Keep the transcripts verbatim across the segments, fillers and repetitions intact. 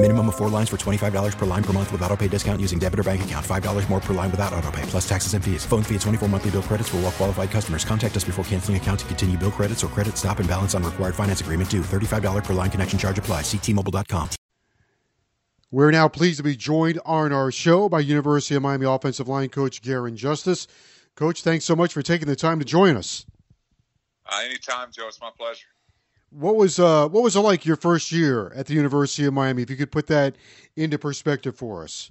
Minimum of four lines for twenty-five dollars per line per month with autopay discount using debit or bank account. five dollars more per line without autopay, plus taxes and fees. Phone fee at twenty-four monthly bill credits for well qualified customers. Contact us before canceling account to continue bill credits or credit stop and balance on required finance agreement due. thirty-five dollars per line connection charge applies. See T Mobile dot com. We're now pleased to be joined on our show by University of Miami offensive line coach Garin Justice. Coach, thanks so much for taking the time to join us. Uh, anytime, Joe. It's my pleasure. What was uh, what was it like your first year at the University of Miami? If you could put that into perspective for us.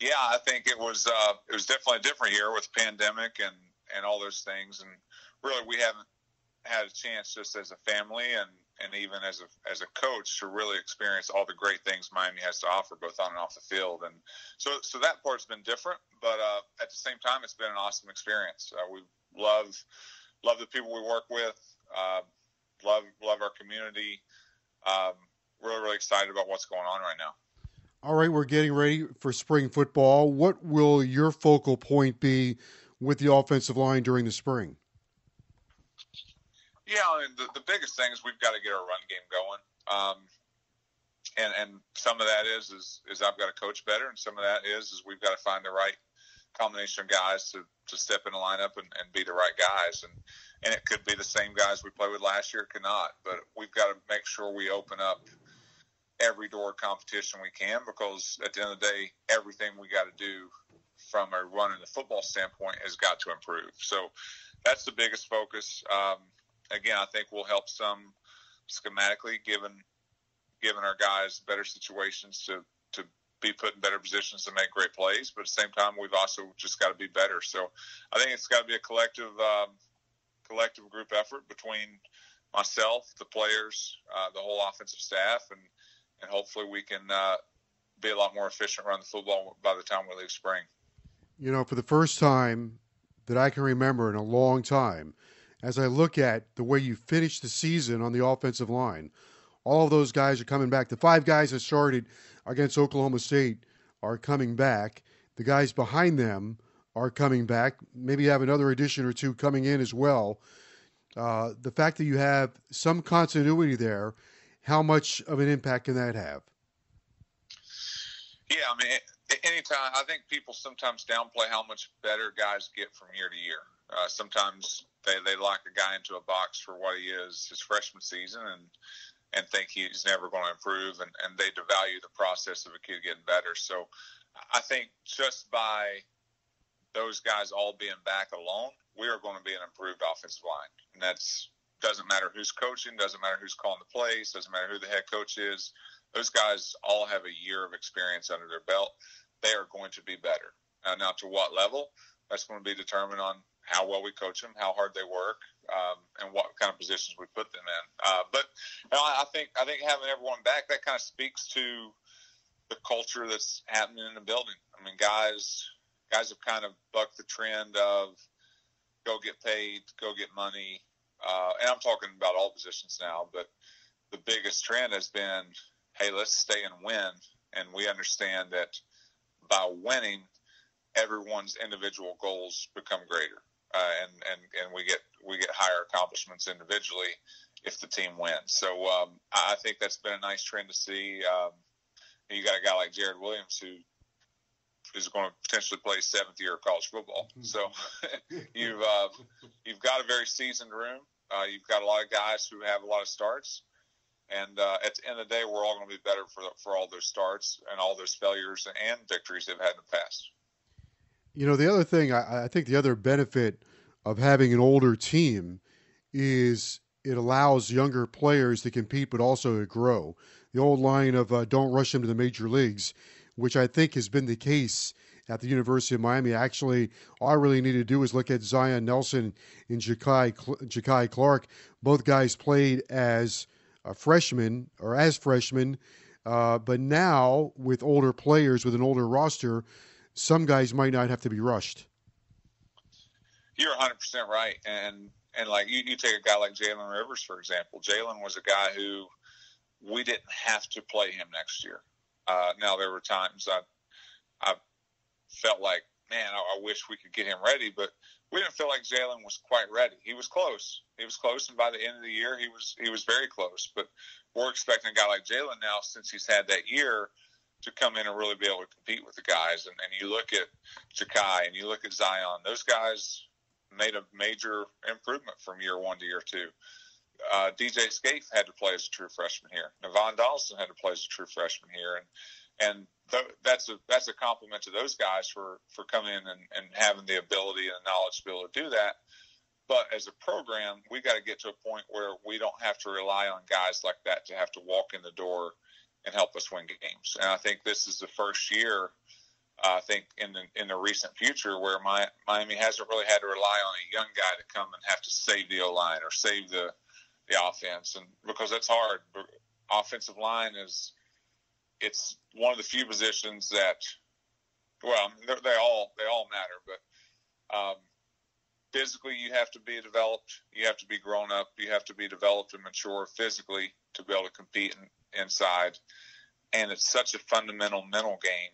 Yeah, I think it was uh, it was definitely a different year with the pandemic and, and all those things, and really we haven't had a chance just as a family and, and even as a as a coach to really experience all the great things Miami has to offer, both on and off the field, and so so that part's been different, but uh, at the same time, it's been an awesome experience. Uh, we love love the people we work with. Uh, love, love our community. Um, really, really excited about what's going on right now. All right, we're getting ready for spring football. What will your focal point be with the offensive line during the spring? Yeah, I mean, the, the biggest thing is we've got to get our run game going. Um, and, and some of that is, is, is I've got to coach better. And some of that is, is we've got to find the right combination of guys to, to step in the lineup and, and be the right guys. And, and it could be the same guys we played with last year, could not. But we've got to make sure we open up every door of competition we can, because at the end of the day, everything we got to do from a run in the football standpoint has got to improve. So that's the biggest focus. Um, again, I think we'll help some schematically, given given our guys better situations to, to be put in better positions to make great plays. But at the same time, we've also just got to be better. So I think it's got to be a collective um, – collective group effort between myself, the players, uh, the whole offensive staff, and, and hopefully we can uh, be a lot more efficient around the football by the time we leave spring. You know, for the first time that I can remember in a long time, as I look at the way you finished the season on the offensive line, all of those guys are coming back. The five guys that started against Oklahoma State are coming back. The guys behind them are coming back, maybe have another addition or two coming in as well. Uh, the fact that you have some continuity there, how much of an impact can that have? Yeah, I mean, anytime, I think people sometimes downplay how much better guys get from year to year. Uh, sometimes they, they lock a guy into a box for what he is his freshman season and and think he's never going to improve, and, and they devalue the process of a kid getting better. So I think just by those guys all being back alone, we are going to be an improved offensive line. And that's doesn't matter who's coaching, doesn't matter who's calling the plays, doesn't matter who the head coach is. Those guys all have a year of experience under their belt. They are going to be better. Now, now to what level, that's going to be determined on how well we coach them, how hard they work, um, and what kind of positions we put them in. Uh, but you know, I think I think having everyone back, that kind of speaks to the culture that's happening in the building. I mean, guys... Guys have kind of bucked the trend of go get paid, go get money. Uh, and I'm talking about all positions now, but the biggest trend has been, hey, let's stay and win. And we understand that by winning, everyone's individual goals become greater. Uh, and, and, and we get we get higher accomplishments individually if the team wins. So um, I think that's been a nice trend to see. Um, you got a guy like Jared Williams who is going to potentially play seventh year of college football. So you've uh, you've got a very seasoned room. Uh, you've got a lot of guys who have a lot of starts. And uh, at the end of the day, we're all going to be better for the, for all those starts and all those failures and victories they've had in the past. You know, the other thing, I, I think the other benefit of having an older team is it allows younger players to compete but also to grow. The old line of uh, don't rush them to the major leagues, which I think has been the case at the University of Miami. Actually, all I really need to do is look at Zion Nelson and Jakai, Jakai Clark. Both guys played as a freshman or as freshmen, uh, but now with older players, with an older roster, some guys might not have to be rushed. You're one hundred percent right. And, and like you, you take a guy like Jalen Rivers, for example. Jalen was a guy who we didn't have to play him next year. Uh, now, there were times I, I felt like, man, I, I wish we could get him ready, but we didn't feel like Jalen was quite ready. He was close. He was close, and by the end of the year, he was he was very close. But we're expecting a guy like Jalen now, since he's had that year, to come in and really be able to compete with the guys. And, and you look at Jakai and you look at Zion, those guys made a major improvement from year one to year two. Uh, D J Scaife had to play as a true freshman here. Navaughn Dawson had to play as a true freshman here. And and th- that's a that's a compliment to those guys for, for coming in and, and having the ability and the knowledge to be able to do that. But as a program, we got to get to a point where we don't have to rely on guys like that to have to walk in the door and help us win games. And I think this is the first year, uh, I think, in the in the recent future where my, Miami hasn't really had to rely on a young guy to come and have to save the O-line or save the the offense, and because that's hard. Offensive line is it's one of the few positions that, well, they all they all matter, but um, physically you have to be developed, you have to be grown up, you have to be developed and mature physically to be able to compete in, inside, and it's such a fundamental mental game.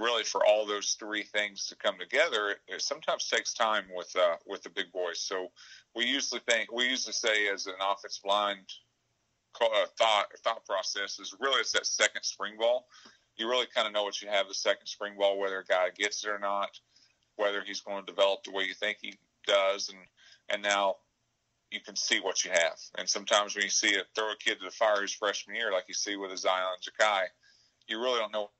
Really, for all those three things to come together, it, it sometimes takes time with uh, with the big boys. So we usually think we usually say as an offensive line uh, thought thought process is really it's that second spring ball. You really kind of know what you have the second spring ball, whether a guy gets it or not, whether he's going to develop the way you think he does, and and now you can see what you have. And sometimes when you see a throw a kid to the fire his freshman year, like you see with a Zion Jakai, you really don't know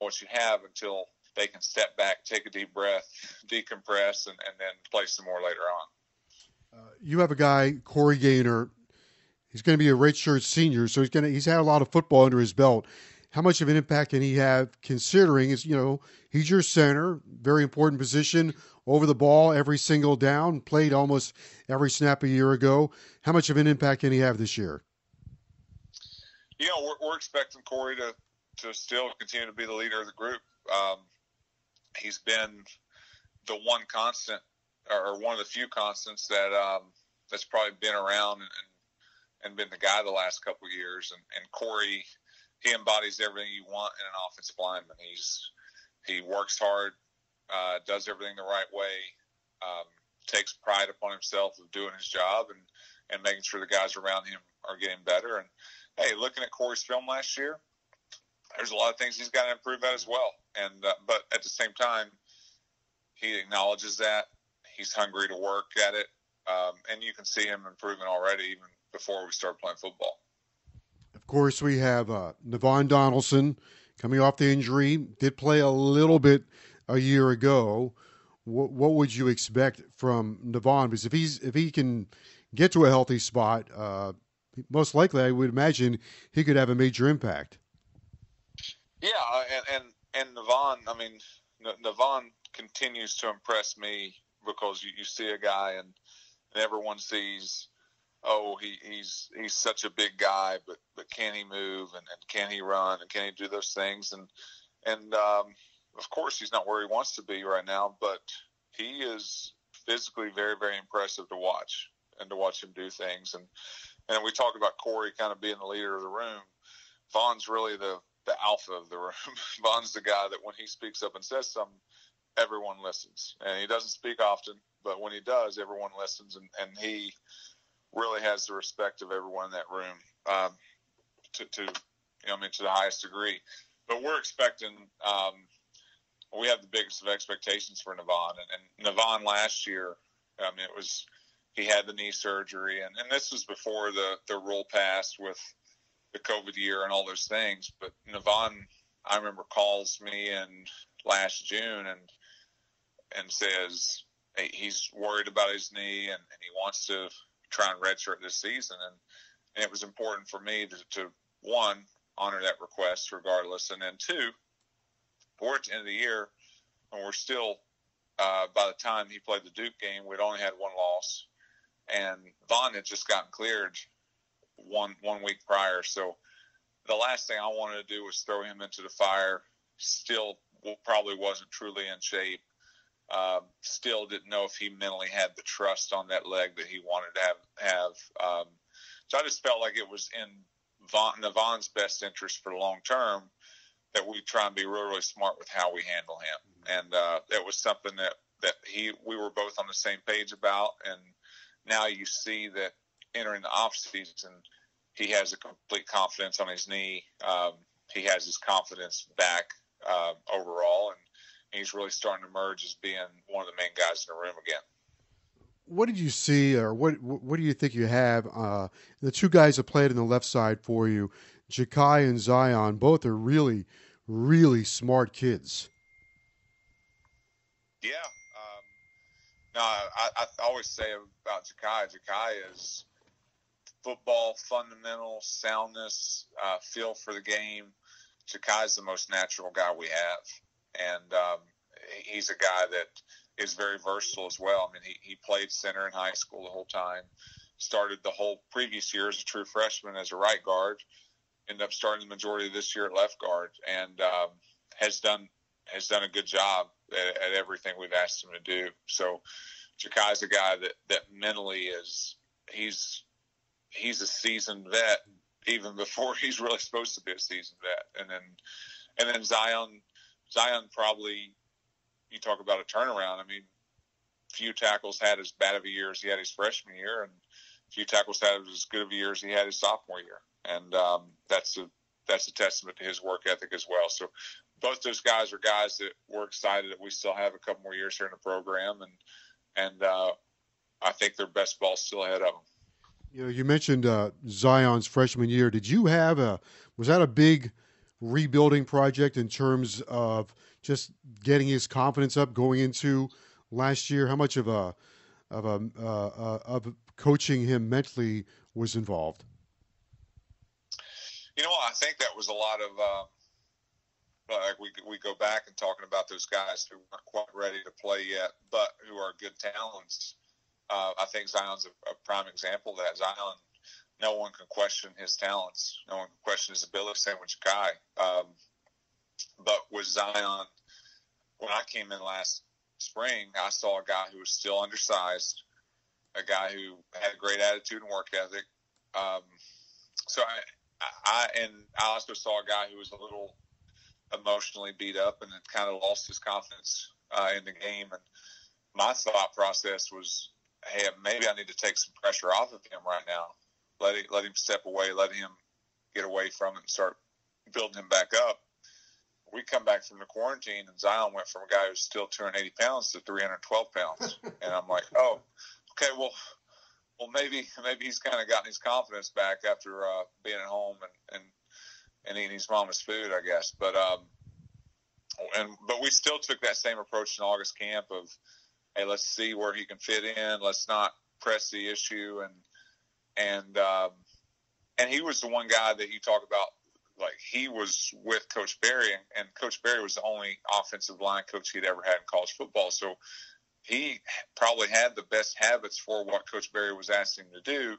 what you have until they can step back, take a deep breath, decompress, and, and then play some more later on. Uh, you have a guy, Corey Gaynor. He's going to be a redshirt senior, so he's going to, he's had a lot of football under his belt. How much of an impact can he have, considering is you know he's your center, very important position, over the ball every single down, played almost every snap a year ago. How much of an impact can he have this year? You know, we're, we're expecting Corey to, to still continue to be the leader of the group. Um, he's been the one constant, or one of the few constants that um, that's probably been around and and been the guy the last couple of years. And, and Corey, he embodies everything you want in an offensive lineman. He's he works hard, uh, does everything the right way, um, takes pride upon himself of doing his job and, and making sure the guys around him are getting better. And hey, looking at Corey's film last year, there's a lot of things he's got to improve at as well. And uh, but at the same time, he acknowledges that he's hungry to work at it, um, and you can see him improving already even before we start playing football. Of course, we have uh, Navaughn Donaldson coming off the injury, did play a little bit a year ago. What, what would you expect from Navaughn? Because if he's if he can get to a healthy spot, uh, most likely I would imagine he could have a major impact. Yeah, and and, and Navaughn, I mean, Navaughn continues to impress me because you, you see a guy and, and everyone sees, oh, he, he's he's such a big guy, but, but can he move and, and can he run and can he do those things? And, and um, of course, he's not where he wants to be right now, but he is physically very, very impressive to watch and to watch him do things. And, and we talk about Corey kind of being the leader of the room. Vaughn's really the the alpha of the room. Vaughn's the guy that when he speaks up and says something, everyone listens. And he doesn't speak often, but when he does, everyone listens. And, and he really has the respect of everyone in that room um, to, to, you know, I mean, to the highest degree. But we're expecting, um, we have the biggest of expectations for Navaughn. And, and Navaughn last year, I mean, it was, he had the knee surgery. And, and this was before the, the rule passed with the COVID year and all those things. But Navaughn, I remember, calls me in last June and and says hey, he's worried about his knee and, and he wants to try and redshirt this season. And, and it was important for me to, to, one, honor that request regardless, and then, two, towards the end of the year, and we're still, uh, by the time he played the Duke game, we'd only had one loss. And Vaughn had just gotten cleared one one week prior. So the last thing I wanted to do was throw him into the fire. Still probably wasn't truly in shape. Uh, still didn't know if he mentally had the trust on that leg that he wanted to have. have. Um, so I just felt like it was in Vaughn, Navaughn best interest for the long term that we try and be really, really smart with how we handle him. And uh, that was something that, that he we were both on the same page about. And now you see that entering the offseason, he has a complete confidence on his knee. Um, he has his confidence back uh, overall, and he's really starting to emerge as being one of the main guys in the room again. What did you see, or what what do you think you have? Uh, the two guys that played on the left side for you, Jakai and Zion, both are really, really smart kids. Yeah. Um, no, I, I always say about Jakai, Jakai is football fundamental soundness, uh, feel for the game. Jakai is the most natural guy we have, and um, he's a guy that is very versatile as well. I mean, he, he played center in high school the whole time, started the whole previous year as a true freshman as a right guard, ended up starting the majority of this year at left guard, and um, has done has done a good job at, at everything we've asked him to do. So Jakai's a guy that, that mentally is he's he's a seasoned vet even before he's really supposed to be a seasoned vet. And then and then Zion Zion probably, you talk about a turnaround. I mean, few tackles had as bad of a year as he had his freshman year, and few tackles had as good of a year as he had his sophomore year. And um, that's a that's a testament to his work ethic as well. So both those guys are guys that we're excited that we still have a couple more years here in the program, and and uh, I think their best ball's still ahead of them. You know, you mentioned uh, Zion's freshman year. Did you have a was that a big rebuilding project in terms of just getting his confidence up going into last year? How much of a of a uh, of coaching him mentally was involved? You know, I think that was a lot of, um, like we we go back and talking about those guys who weren't quite ready to play yet, but who are good talents. Uh, I think Zion's a, a prime example of that. Zion, no one can question his talents. No one can question his ability, same with Jakai. Um, but with Zion, when I came in last spring, I saw a guy who was still undersized, a guy who had a great attitude and work ethic. Um, so I... I and I also saw a guy who was a little emotionally beat up and had kind of lost his confidence uh, in the game. And my thought process was, hey, maybe I need to take some pressure off of him right now. Let it, let him step away, let him get away from it and start building him back up. We come back from the quarantine, and Zion went from a guy who's still two hundred eighty pounds to three hundred twelve pounds. And I'm like, oh, okay, well, Well, maybe maybe he's kind of gotten his confidence back after uh, being at home and, and, and eating his mama's food, I guess. But um, and but we still took that same approach in August camp of, hey, let's see where he can fit in. Let's not press the issue. And and um, and he was the one guy that you talk about, like he was with Coach Barry, and, and Coach Barry was the only offensive line coach he'd ever had in college football. So he probably had the best habits for what Coach Barry was asking him to do.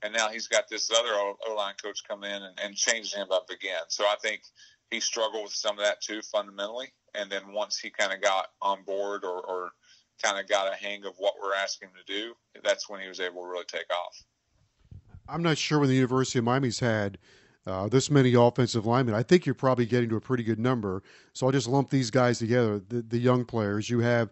And now he's got this other O-line coach come in and, and change him up again. So I think he struggled with some of that too, fundamentally. And then once he kind of got on board or, or kind of got a hang of what we're asking him to do, that's when he was able to really take off. I'm not sure when the University of Miami's had Uh, this many offensive linemen. I think you're probably getting to a pretty good number. So I'll just lump these guys together, the, the young players. You have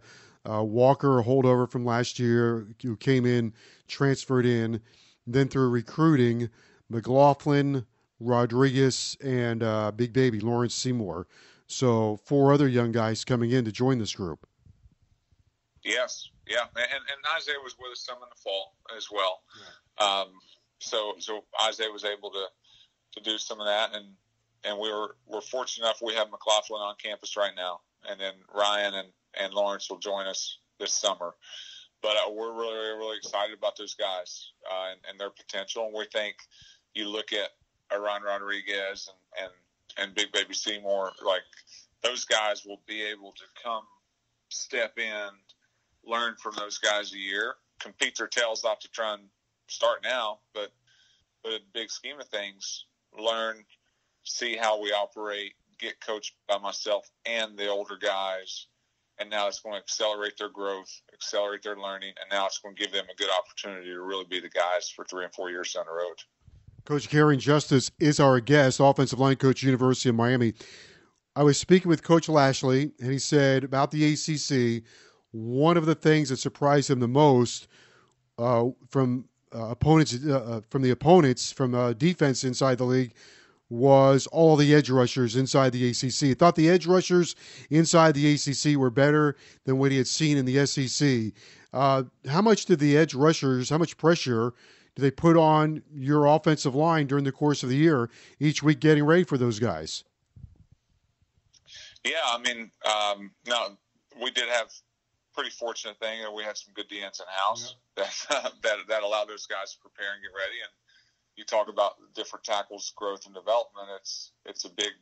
uh, Walker, a holdover from last year, who came in, transferred in. Then through recruiting, McLaughlin, Rodriguez, and uh, Big Baby, Lawrence Seymour. So four other young guys coming in to join this group. Yes, yeah. And, and Isaiah was with us some in the fall as well. Yeah. Um, so, so Isaiah was able to to do some of that, and and we were we're fortunate enough we have McLaughlin on campus right now, and then Ryan and, and Lawrence will join us this summer. But uh, we're really, really, really excited about those guys uh, and, and their potential. And we think you look at Aaron Rodriguez and, and, and Big Baby Seymour, like those guys will be able to come step in, learn from those guys a year, compete their tails off to try and start now. But, but in the big scheme of things, learn, see how we operate, get coached by myself and the older guys. And now it's going to accelerate their growth, accelerate their learning, and now it's going to give them a good opportunity to really be the guys for three and four years down the road. Coach Garin Justice is our guest, offensive line coach, University of Miami. I was speaking with Coach Lashley, and he said about the A C C, one of the things that surprised him the most uh, from uh, opponents, uh, from the opponents, from uh, defense inside the league, was all the edge rushers inside the A C C. He thought the edge rushers inside the A C C were better than what he had seen in the S E C. Uh, how much did the edge rushers, how much pressure do they put on your offensive line during the course of the year, each week getting ready for those guys? Yeah, I mean, um, no, we did have pretty fortunate thing that we had some good D Ns in-house yeah. that, that that allowed those guys to prepare and get ready. And you talk about different tackles, growth, and development. It's it's a big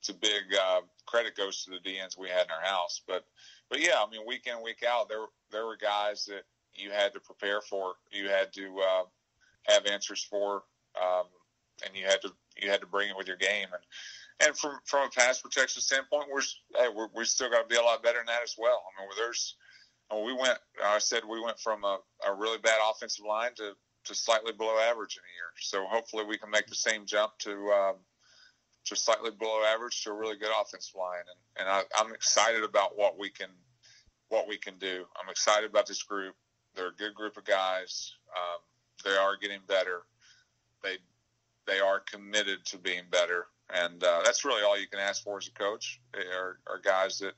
it's a big uh, credit goes to the D Ns we had in our house. But but yeah, I mean, week in, week out, there there were guys that you had to prepare for, you had to uh, have answers for, um, and you had to you had to bring it with your game. And and from from a pass protection standpoint, we're hey, we're, we're still got to be a lot better than that as well. I mean, there's we went. I said we went from a, a really bad offensive line to. to slightly below average in a year. So hopefully we can make the same jump to um, to slightly below average to a really good offensive line. And, and I, I'm excited about what we can what we can do. I'm excited about this group. They're a good group of guys. Um, they are getting better. They they are committed to being better. And uh, that's really all you can ask for as a coach. They are, are guys that,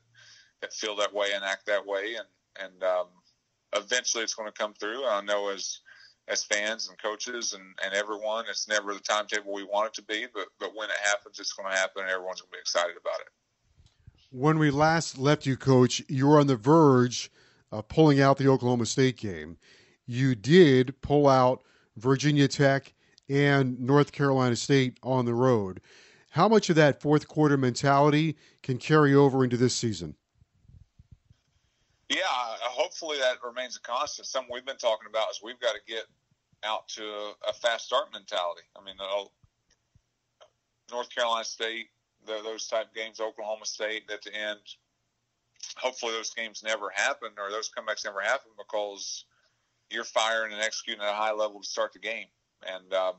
that feel that way and act that way. And, and um, eventually it's going to come through. I know as as fans and coaches and, and everyone, it's never the timetable we want it to be, but but when it happens, it's going to happen, and everyone's going to be excited about it. When we last left you, Coach, you were on the verge of pulling out the Oklahoma State game. You did pull out Virginia Tech and North Carolina State on the road. How much of that fourth quarter mentality can carry over into this season? Yeah, hopefully that remains a constant. Something we've been talking about is we've got to get out to a fast start mentality. I mean, North Carolina State, those type games, Oklahoma State at the end, hopefully those games never happen or those comebacks never happen because you're firing and executing at a high level to start the game. And um,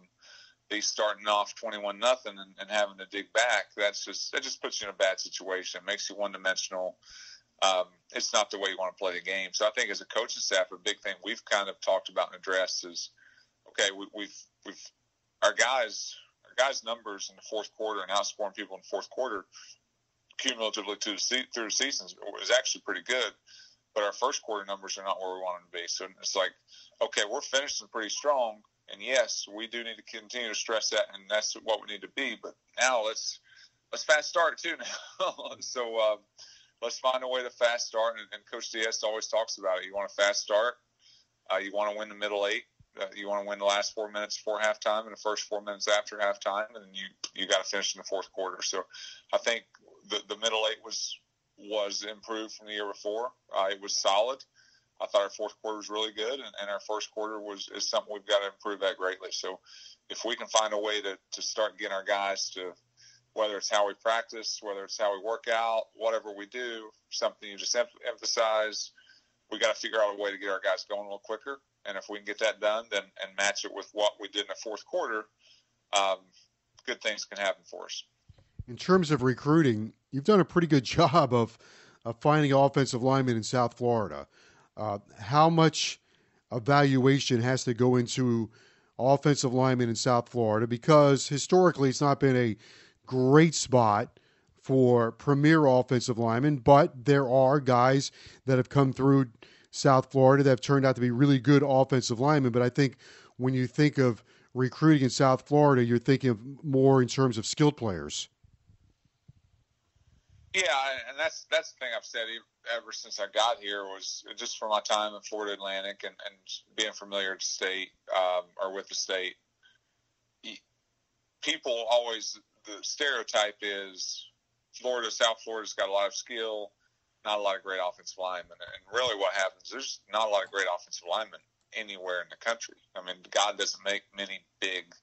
they starting off twenty-one nothing and, and having to dig back, that's just that just puts you in a bad situation. It makes you one-dimensional. Um, it's not the way you want to play the game. So I think as a coaching staff, a big thing we've kind of talked about and addressed is, okay, we, we've we've our guys our guys' numbers in the fourth quarter and outscoring people in the fourth quarter cumulatively through the, through the seasons is actually pretty good, but our first quarter numbers are not where we want them to be. So it's like, okay, we're finishing pretty strong, and yes, we do need to continue to stress that, and that's what we need to be. But now let's let's fast start too now. so. Um, Let's find a way to fast start, and, and Coach Diaz always talks about it. You want a fast start. Uh, you want to win the middle eight. Uh, you want to win the last four minutes before halftime and the first four minutes after halftime, and you you got to finish in the fourth quarter. So I think the, the middle eight was was improved from the year before. Uh, it was solid. I thought our fourth quarter was really good, and, and our first quarter was is something we've got to improve at greatly. So if we can find a way to, to start getting our guys to – whether it's how we practice, whether it's how we work out, whatever we do, something you just em- emphasize, we got to figure out a way to get our guys going a little quicker. And if we can get that done then and match it with what we did in the fourth quarter, um, good things can happen for us. In terms of recruiting, you've done a pretty good job of, of finding offensive linemen in South Florida. Uh, how much evaluation has to go into offensive linemen in South Florida? Because historically it's not been a great spot for premier offensive linemen, but there are guys that have come through South Florida that have turned out to be really good offensive linemen. But I think when you think of recruiting in South Florida, you're thinking of more in terms of skilled players. Yeah, and that's that's the thing I've said ever since I got here, was just from my time in Florida Atlantic and, and being familiar with the state, um, or with the state, people always, the stereotype is Florida, South Florida's got a lot of skill, not a lot of great offensive linemen. And really what happens, there's not a lot of great offensive linemen anywhere in the country. I mean, God doesn't make many big,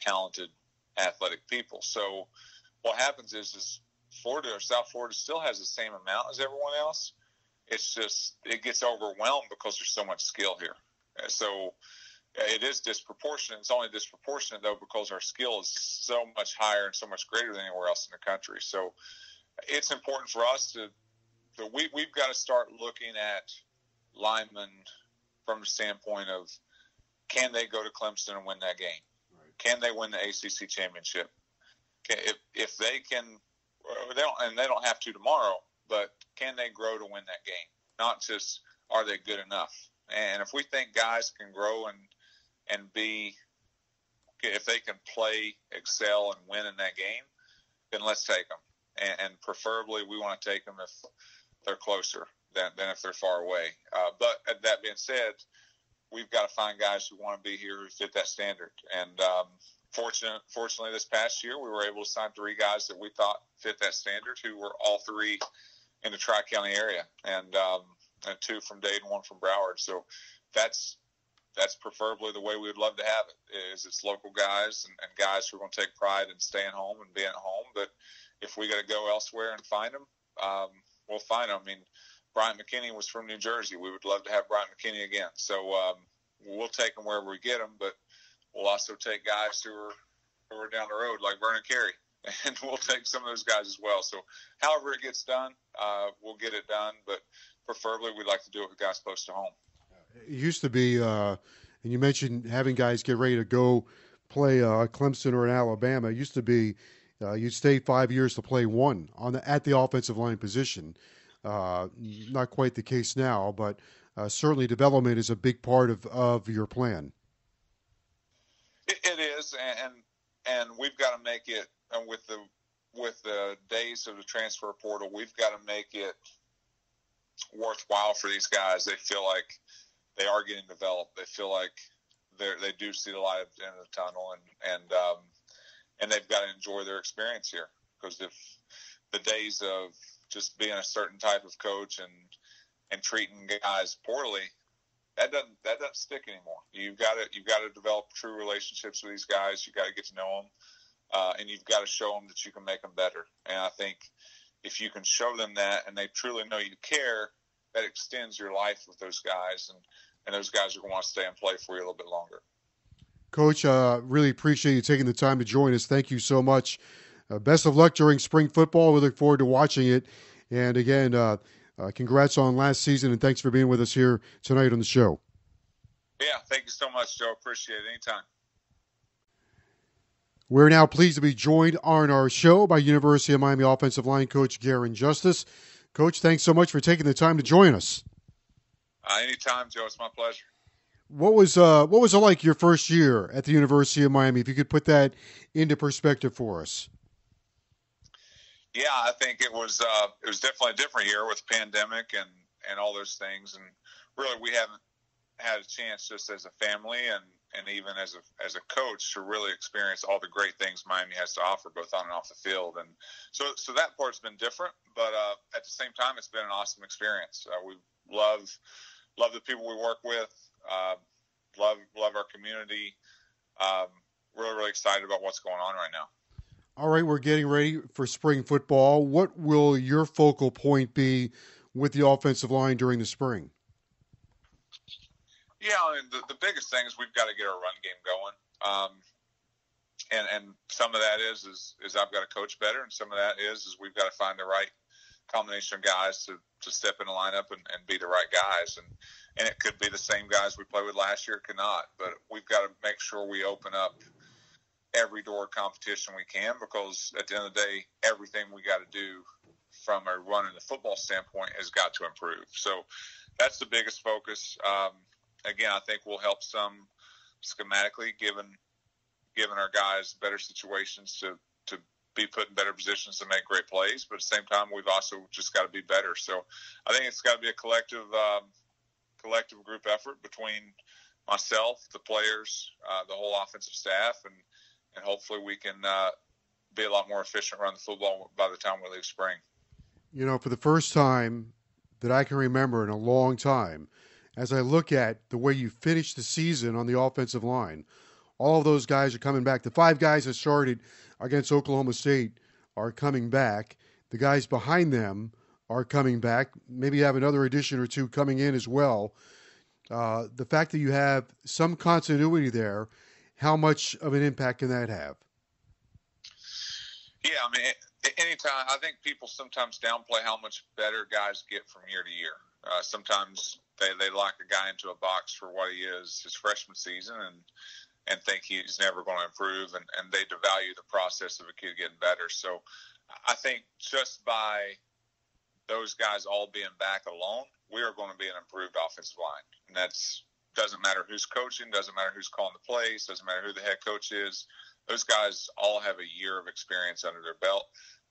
talented, athletic people. So what happens is, is Florida or South Florida still has the same amount as everyone else. It's just, it gets overwhelmed because there's so much skill here. So it is disproportionate. It's only disproportionate, though, because our skill is so much higher and so much greater than anywhere else in the country. So it's important for us to, to we, we've got to start looking at linemen from the standpoint of, can they go to Clemson and win that game? Right. Can they win the A C C championship? If, if they can, they don't, and they don't have to tomorrow, but can they grow to win that game? Not just, are they good enough? And if we think guys can grow and and be, if they can play, excel, and win in that game, then let's take them. And, and preferably we want to take them if they're closer than, than if they're far away. Uh, but that being said, we've got to find guys who want to be here who fit that standard. And um, fortunate, fortunately, this past year we were able to sign three guys that we thought fit that standard, who were all three in the Tri-County area. And um, and two from Dade and one from Broward. So that's that's preferably the way we would love to have it, is it's local guys and, and guys who are going to take pride in staying home and being at home. But if we got to go elsewhere and find them, um, we'll find them. I mean, Brian McKinney was from New Jersey. We would love to have Brian McKinney again. So um, we'll take them wherever we get them, but we'll also take guys who are, who are down the road, like Vernon Carey. And we'll take some of those guys as well. So however it gets done, uh, we'll get it done. But preferably we'd like to do it with guys close to home. It used to be, uh, and you mentioned having guys get ready to go play uh, Clemson or in Alabama. It used to be uh, you'd stay five years to play one on the, at the offensive line position. Uh, not quite the case now, but uh, certainly development is a big part of, of your plan. It, it is, and and we've got to make it. And with the with the days of the transfer portal, we've got to make it worthwhile for these guys. They feel like they are getting developed. They feel like they they do see the light at the end of the tunnel, and and um, and they've got to enjoy their experience here. Because if the days of just being a certain type of coach and and treating guys poorly, that doesn't that doesn't stick anymore. You've got to you've got to develop true relationships with these guys. You've got to get to know them. Uh, and you've got to show them that you can make them better. And I think if you can show them that and they truly know you care, that extends your life with those guys, and, and those guys are going to want to stay and play for you a little bit longer. Coach, uh, really appreciate you taking the time to join us. Thank you so much. Uh, best of luck during spring football. We look forward to watching it. And, again, uh, uh, congrats on last season, and thanks for being with us here tonight on the show. Yeah, thank you so much, Joe. Appreciate it. Anytime. We're now pleased to be joined on our show by University of Miami offensive line coach Garin Justice. Coach, thanks so much for taking the time to join us. Uh, anytime, Joe. It's my pleasure. What was uh, what was it like your first year at the University of Miami? If you could put that into perspective for us. Yeah, I think it was uh, it was definitely a different year with the pandemic and, and all those things, and really we haven't had a chance just as a family and. and even as a as a coach to really experience all the great things Miami has to offer, both on and off the field. And so so that part's been different, but uh, at the same time, it's been an awesome experience. Uh, we love love the people we work with, uh, love love our community. Um, really, really excited about what's going on right now. All right, we're getting ready for spring football. What will your focal point be with the offensive line during the spring? Yeah, I mean, the, the biggest thing is we've got to get our run game going, um, and and some of that is, is is I've got to coach better, and some of that is is we've got to find the right combination of guys to, to step in the lineup and, and be the right guys, and and it could be the same guys we played with last year, it could not, but we've got to make sure we open up every door of competition we can, because at the end of the day, everything we got to do from a running the football standpoint has got to improve. So that's the biggest focus. Um, Again, I think we'll help some schematically, given given our guys better situations to, to be put in better positions to make great plays. But at the same time, we've also just got to be better. So I think it's got to be a collective, um, collective group effort between myself, the players, uh, the whole offensive staff, and, and hopefully we can uh, be a lot more efficient around the football by the time we leave spring. You know, for the first time that I can remember in a long time, as I look at the way you finished the season on the offensive line, all of those guys are coming back. The five guys that started against Oklahoma State are coming back. The guys behind them are coming back. Maybe you have another addition or two coming in as well. Uh, the fact that you have some continuity there, how much of an impact can that have? Yeah, I mean, anytime, I think people sometimes downplay how much better guys get from year to year. Uh, sometimes they, they lock a guy into a box for what he is his freshman season and and think he's never going to improve, and, and they devalue the process of a kid getting better. So I think just by those guys all being back alone, we are going to be an improved offensive line. And that's doesn't matter who's coaching, doesn't matter who's calling the plays, doesn't matter who the head coach is. Those guys all have a year of experience under their belt.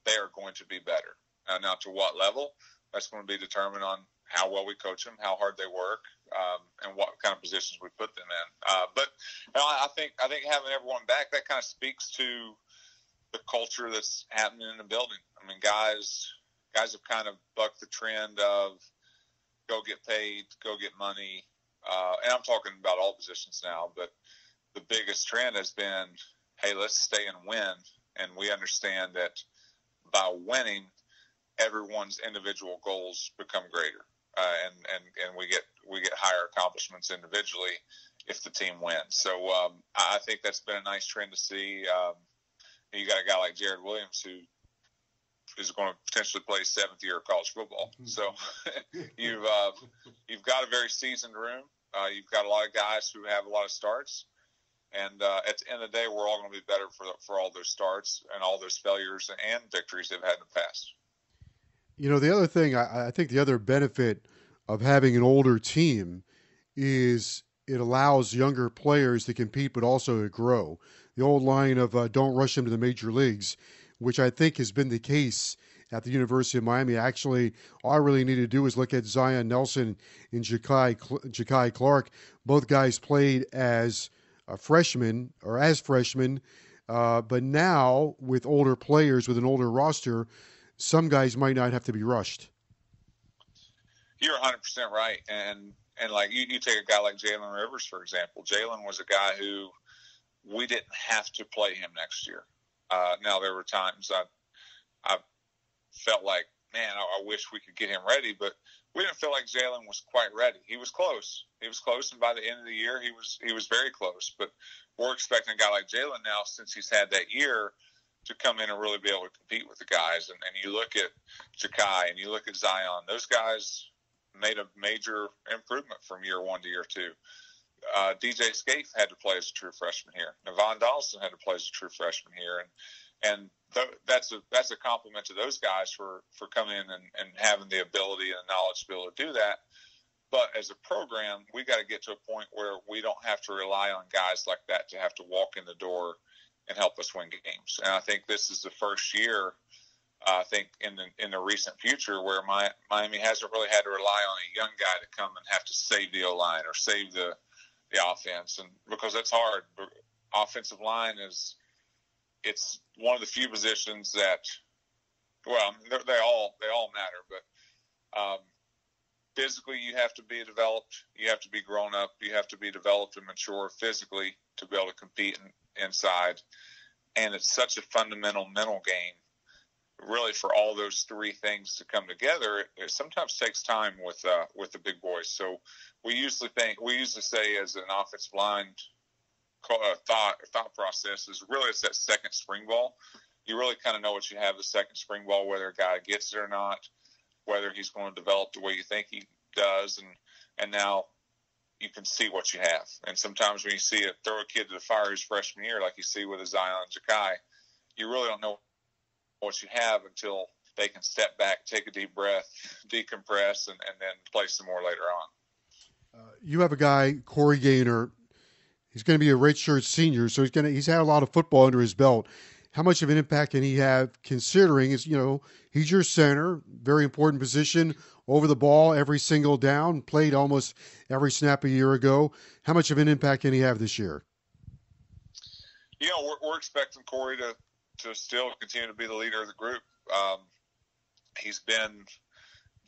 They are going to be better. Uh, now, to what level? That's going to be determined on how well we coach them, how hard they work, um, and what kind of positions we put them in. Uh, but you know, I think I think having everyone back, that kind of speaks to the culture that's happening in the building. I mean, guys guys have kind of bucked the trend of go get paid, go get money. Uh, and I'm talking about all positions now, but the biggest trend has been, hey, let's stay and win. And we understand that by winning, everyone's individual goals become greater, uh, and and and we get we get higher accomplishments individually if the team wins. So um, I think that's been a nice trend to see. Um, you got a guy like Jared Williams who is going to potentially play seventh year of college football. So you've uh, you've got a very seasoned room. Uh, you've got a lot of guys who have a lot of starts. And uh, at the end of the day, we're all going to be better for for all those starts and all those failures and victories they've had in the past. You know, the other thing, I, I think the other benefit of having an older team is it allows younger players to compete but also to grow. The old line of uh, don't rush them to the major leagues, which I think has been the case at the University of Miami. Actually, all I really need to do is look at Zion Nelson and Jakai, Jakai Clark. Both guys played as a freshman or as freshmen. Uh, but now with older players, with an older roster, some guys might not have to be rushed. You're one hundred percent right. And, and like you, you take a guy like Jalen Rivers, for example. Jalen was a guy who we didn't have to play him next year. Uh, now there were times I, I felt like, man, I, I wish we could get him ready, but we didn't feel like Jalen was quite ready. He was close. He was close, and by the end of the year, he was he was very close. But we're expecting a guy like Jalen now, since he's had that year, to come in and really be able to compete with the guys. And, and you look at Jakai and you look at Zion, those guys made a major improvement from year one to year two. Uh, D J Scaife had to play as a true freshman here. Navaughn Dawson had to play as a true freshman here. And and th- that's a that's a compliment to those guys for, for coming in and, and having the ability and the knowledge to be able to do that. But as a program, we got to get to a point where we don't have to rely on guys like that to have to walk in the door and help us win games. And I think this is the first year, uh, I think, in the in the recent future where my, Miami hasn't really had to rely on a young guy to come and have to save the O-line or save the the offense, and because that's hard. Offensive line is it's one of the few positions that, well, they all they all matter, but um, physically you have to be developed, you have to be grown up, you have to be developed and mature physically to be able to compete in inside, and it's such a fundamental mental game, really, for all those three things to come together. It, it sometimes takes time with uh, with the big boys. So we usually think we usually say as an offensive line uh, thought thought process is really it's that second spring ball. You really kind of know what you have the second spring ball, whether a guy gets it or not, whether he's going to develop the way you think he does, and and now you can see what you have. And sometimes when you see a throw a kid to the fire his freshman year, like you see with a Zion Jakai, you really don't know what you have until they can step back, take a deep breath, decompress, and, and then play some more later on. Uh, you have a guy, Corey Gaynor. He's going to be a redshirt senior, so he's going to, he's had a lot of football under his belt. how much of an impact can he have, considering is, you know, he's your center, very important position, over the ball every single down, played almost every snap a year ago. How much of an impact can he have this year? Yeah, we're, we're expecting Corey to, to still continue to be the leader of the group. Um, he's been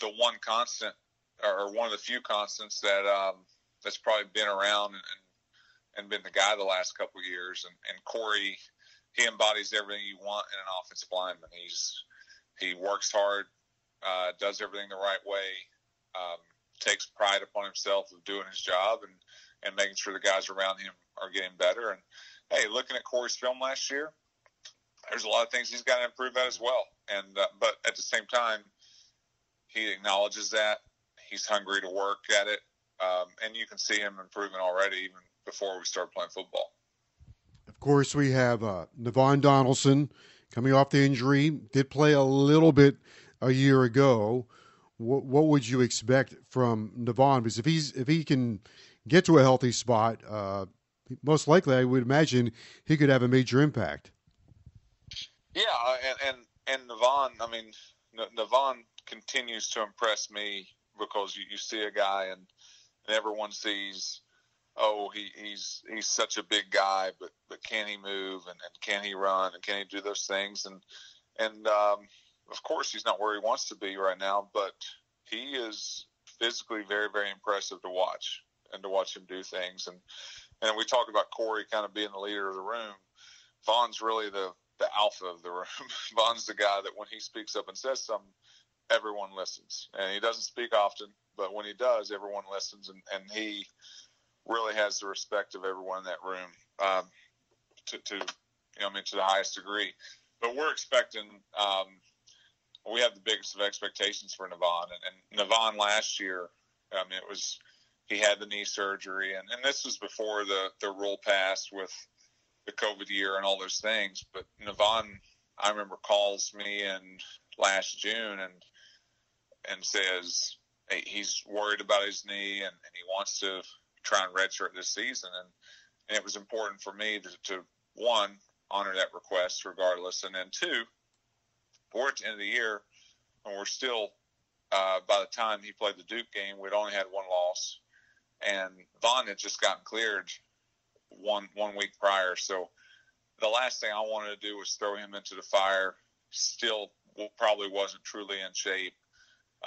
the one constant, or one of the few constants that um, that's probably been around and, and been the guy the last couple of years. And, and Corey, he embodies everything you want in an offensive lineman. He's he works hard, uh, does everything the right way, um, takes pride upon himself of doing his job and, and making sure the guys around him are getting better. And hey, looking at Corey's film last year, there's a lot of things he's got to improve at as well. And uh, but at the same time, he acknowledges that. He's hungry to work at it, um, and you can see him improving already even before we start playing football. Of course, we have uh, Navaughn Donaldson coming off the injury, did play a little bit a year ago. What, what would you expect from Navaughn? Because if he's if he can get to a healthy spot, uh, most likely I would imagine he could have a major impact. Yeah, and and, and Navaughn, I mean, Navaughn continues to impress me. Because you, you see a guy and, and everyone sees, oh, he, he's he's such a big guy, but, but can he move and, and can he run and can he do those things? And, and um, of course, he's not where he wants to be right now, but he is physically very, very impressive to watch and to watch him do things. And, and we talked about Corey kind of being the leader of the room. Vaughn's really the, the alpha of the room. Vaughn's the guy that when he speaks up and says something, everyone listens, and he doesn't speak often, but when he does, everyone listens. And, and he really has the respect of everyone in that room, um, to, to, you know, I mean, to the highest degree, but we're expecting, um, we have the biggest of expectations for Navaughn and, and Navaughn last year. I mean, it was, he had the knee surgery and, and this was before the, the rule passed with the COVID year and all those things. But Navaughn, I remember, calls me in last June and, and says hey, he's worried about his knee and, and he wants to try and redshirt this season. And, and it was important for me to, to, one, honor that request regardless, and then, two, we're at the end of the year, and we're still, uh, by the time he played the Duke game, we'd only had one loss, and Vaughn had just gotten cleared one one week prior. So the last thing I wanted to do was throw him into the fire, still probably wasn't truly in shape,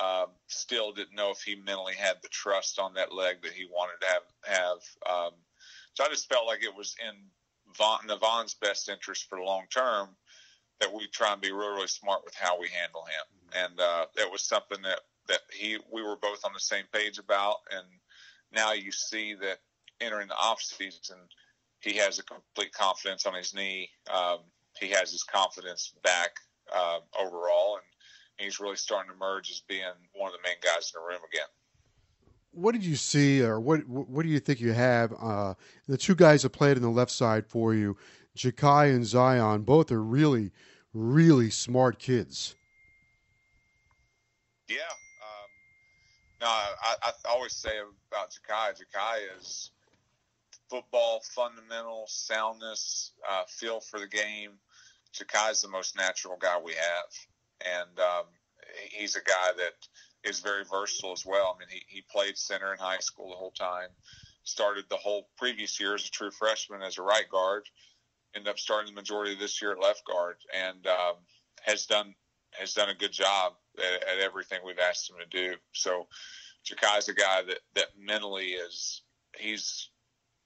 um, still didn't know if he mentally had the trust on that leg that he wanted to have. have. Um, so I just felt like it was in Vaughn, Navon's best interest for the long term that we try and be really, really smart with how we handle him. And uh, that was something that, that he we were both on the same page about. And now you see that entering the offseason, he has a complete confidence on his knee. Um, he has his confidence back Uh, overall, and he's really starting to emerge as being one of the main guys in the room again. What did you see, or what what do you think you have? Uh, the two guys that played on the left side for you, Jakai and Zion, both are really, really smart kids. Yeah. Um, no, I, I always say about Jakai, Jakai is football fundamental, soundness, uh, feel for the game. Jakai's the most natural guy we have, and um, he's a guy that is very versatile as well. I mean, he, he played center in high school the whole time, started the whole previous year as a true freshman as a right guard, ended up starting the majority of this year at left guard, and um, has done has done a good job at, at everything we've asked him to do. So Jakai's a guy that, that mentally is he's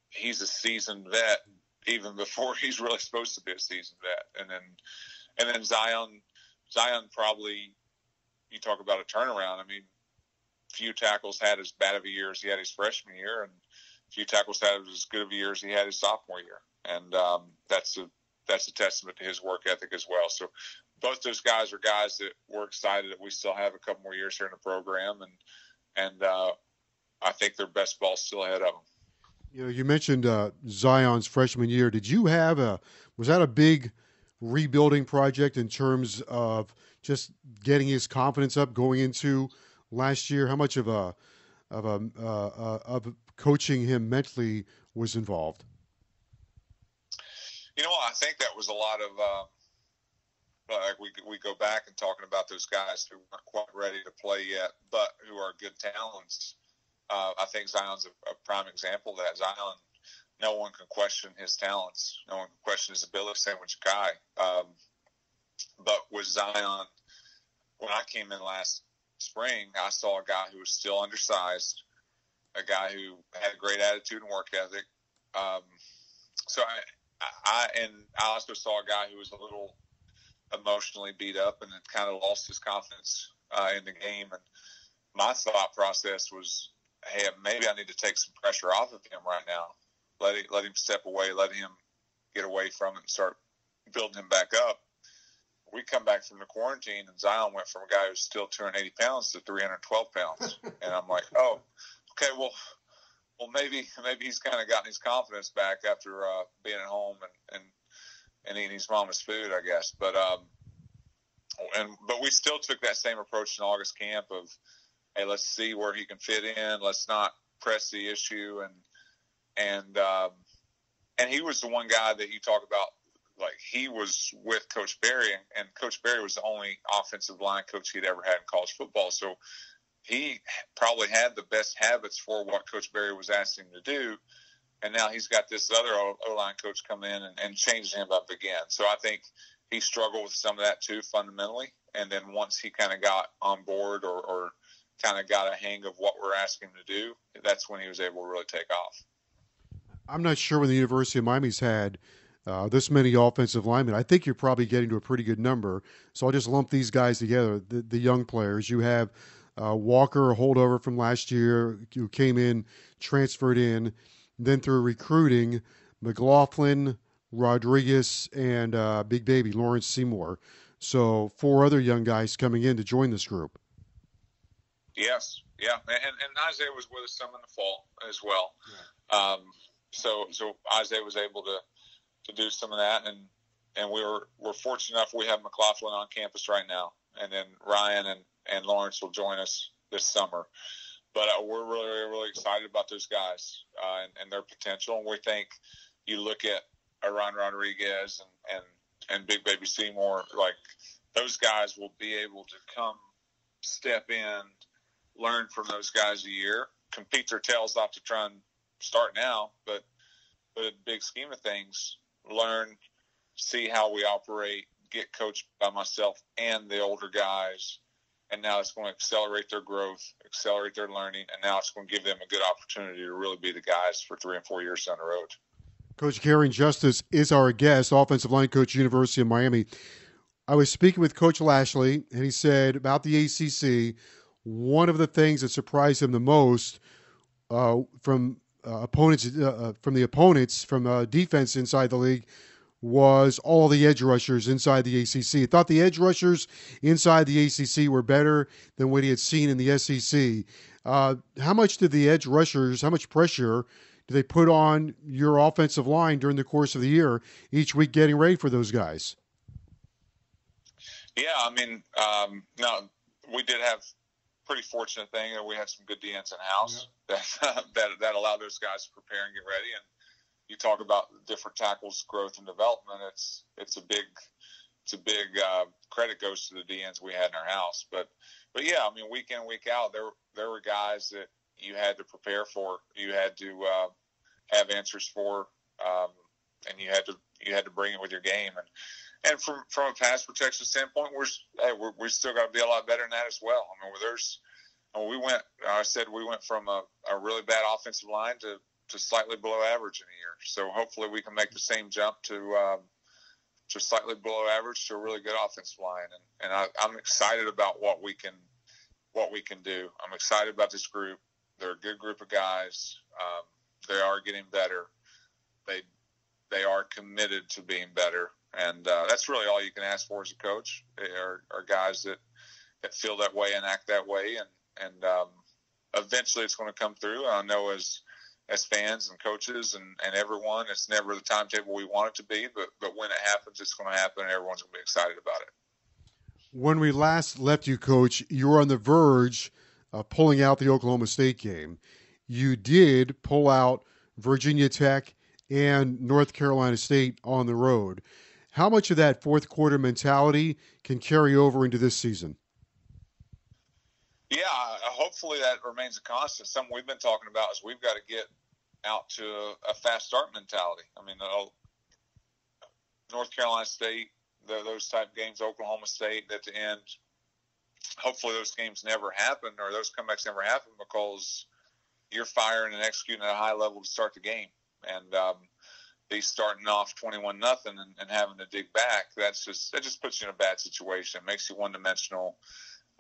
he's a seasoned vet, even before he's really supposed to be a seasoned vet. And then, and then Zion, Zion probably, you talk about a turnaround. I mean, few tackles had as bad of a year as he had his freshman year, and few tackles had as good of a year as he had his sophomore year. And um, that's a, that's a testament to his work ethic as well. So both those guys are guys that we're excited that we still have a couple more years here in the program. And, and uh, I think their best ball's still ahead of them. You know, you mentioned uh, Zion's freshman year. Did you have a was that a big rebuilding project in terms of just getting his confidence up going into last year? How much of a of a uh, uh, of coaching him mentally was involved? You know, I think that was a lot of uh, like we we go back and talking about those guys who aren't quite ready to play yet, but who are good talents. Uh, I think Zion's a, a prime example of that. Zion, no one can question his talents. No one can question his ability. Same with Jakai. Um, but with Zion, when I came in last spring, I saw a guy who was still undersized, a guy who had a great attitude and work ethic. Um, so I, I, and I also saw a guy who was a little emotionally beat up and had kind of lost his confidence uh, in the game. And my thought process was, hey, maybe I need to take some pressure off of him right now. Let it, let him step away, let him get away from it and start building him back up. We come back from the quarantine, and Zion went from a guy who's still two hundred eighty pounds to three hundred twelve pounds. And I'm like, oh, okay, well, well, maybe maybe he's kind of gotten his confidence back after uh, being at home and, and, and eating his mama's food, I guess. But um, and but we still took that same approach in August camp of, hey, let's see where he can fit in. Let's not press the issue. And and um, and he was the one guy that you talk about, like he was with Coach Barry, and Coach Barry was the only offensive line coach he'd ever had in college football. So he probably had the best habits for what Coach Barry was asking him to do. And now he's got this other O-line coach come in and, and changed him up again. So I think he struggled with some of that too, fundamentally. And then once he kind of got on board or, or kind of got a hang of what we're asking him to do, that's when he was able to really take off. I'm not sure when the University of Miami's had Uh, this many offensive linemen. I think you're probably getting to a pretty good number. So I'll just lump these guys together, the, the young players. You have uh, Walker, a holdover from last year, who came in, transferred in. Then through recruiting, McLaughlin, Rodriguez, and uh, Big Baby, Lawrence Seymour. So four other young guys coming in to join this group. Yes, yeah. And, and Isaiah was with us some in the fall as well. Yeah. Um, so, so Isaiah was able to to do some of that, and and we were we're fortunate enough we have McLaughlin on campus right now, and then Ryan and, and Lawrence will join us this summer. But uh, we're really really excited about those guys uh, and, and their potential. And we think you look at Aaron Rodriguez and, and and Big Baby Seymour, like those guys will be able to come step in, learn from those guys a year, compete their tails off to try and start now, but but in the big scheme of things, learn, see how we operate, get coached by myself and the older guys, and now it's going to accelerate their growth, accelerate their learning, and now it's going to give them a good opportunity to really be the guys for three and four years down the road. Coach Garin Justice is our guest, offensive line coach, University of Miami. I was speaking with Coach Lashley, and he said about the A C C, one of the things that surprised him the most uh, from – Uh, opponents uh, from the opponents from uh, defense inside the league was all the edge rushers inside the A C C. He thought the edge rushers inside the A C C were better than what he had seen in the S E C. Uh, how much did the edge rushers, how much pressure do they put on your offensive line during the course of the year, each week getting ready for those guys? Yeah, I mean, um, no, we did have pretty fortunate thing that we had some good D Ns in house yeah. that, that that allowed those guys to prepare and get ready. And you talk about different tackles, growth and development. It's it's a big it's a big uh, credit goes to the D Ns we had in our house. But but yeah, I mean, week in week out, there there were guys that you had to prepare for, you had to uh, have answers for, um, and you had to you had to bring it with your game. And And from, from a pass protection standpoint, we're hey, we're, we're still got to be a lot better than that as well. I mean, there's when we went, I said we went from a, a really bad offensive line to, to slightly below average in a year. So hopefully we can make the same jump to um, to slightly below average to a really good offensive line. And, and I, I'm excited about what we can what we can do. I'm excited about this group. They're a good group of guys. Um, they are getting better. They they are committed to being better. And uh, that's really all you can ask for as a coach are, are guys that, that feel that way and act that way. And, and um, eventually it's going to come through. I know as as fans and coaches and, and everyone, it's never the timetable we want it to be. But, but when it happens, it's going to happen, and everyone's going to be excited about it. When we last left you, Coach, you were on the verge of pulling out the Oklahoma State game. You did pull out Virginia Tech and North Carolina State on the road. How much of that fourth quarter mentality can carry over into this season? Yeah, hopefully that remains a constant. Something we've been talking about is we've got to get out to a fast start mentality. I mean, North Carolina State, those type games, Oklahoma State at the end, hopefully those games never happen or those comebacks never happen because you're firing and executing at a high level to start the game. And, um, Be starting off twenty-one nothing and having to dig back—that's just that just puts you in a bad situation. It makes you one-dimensional.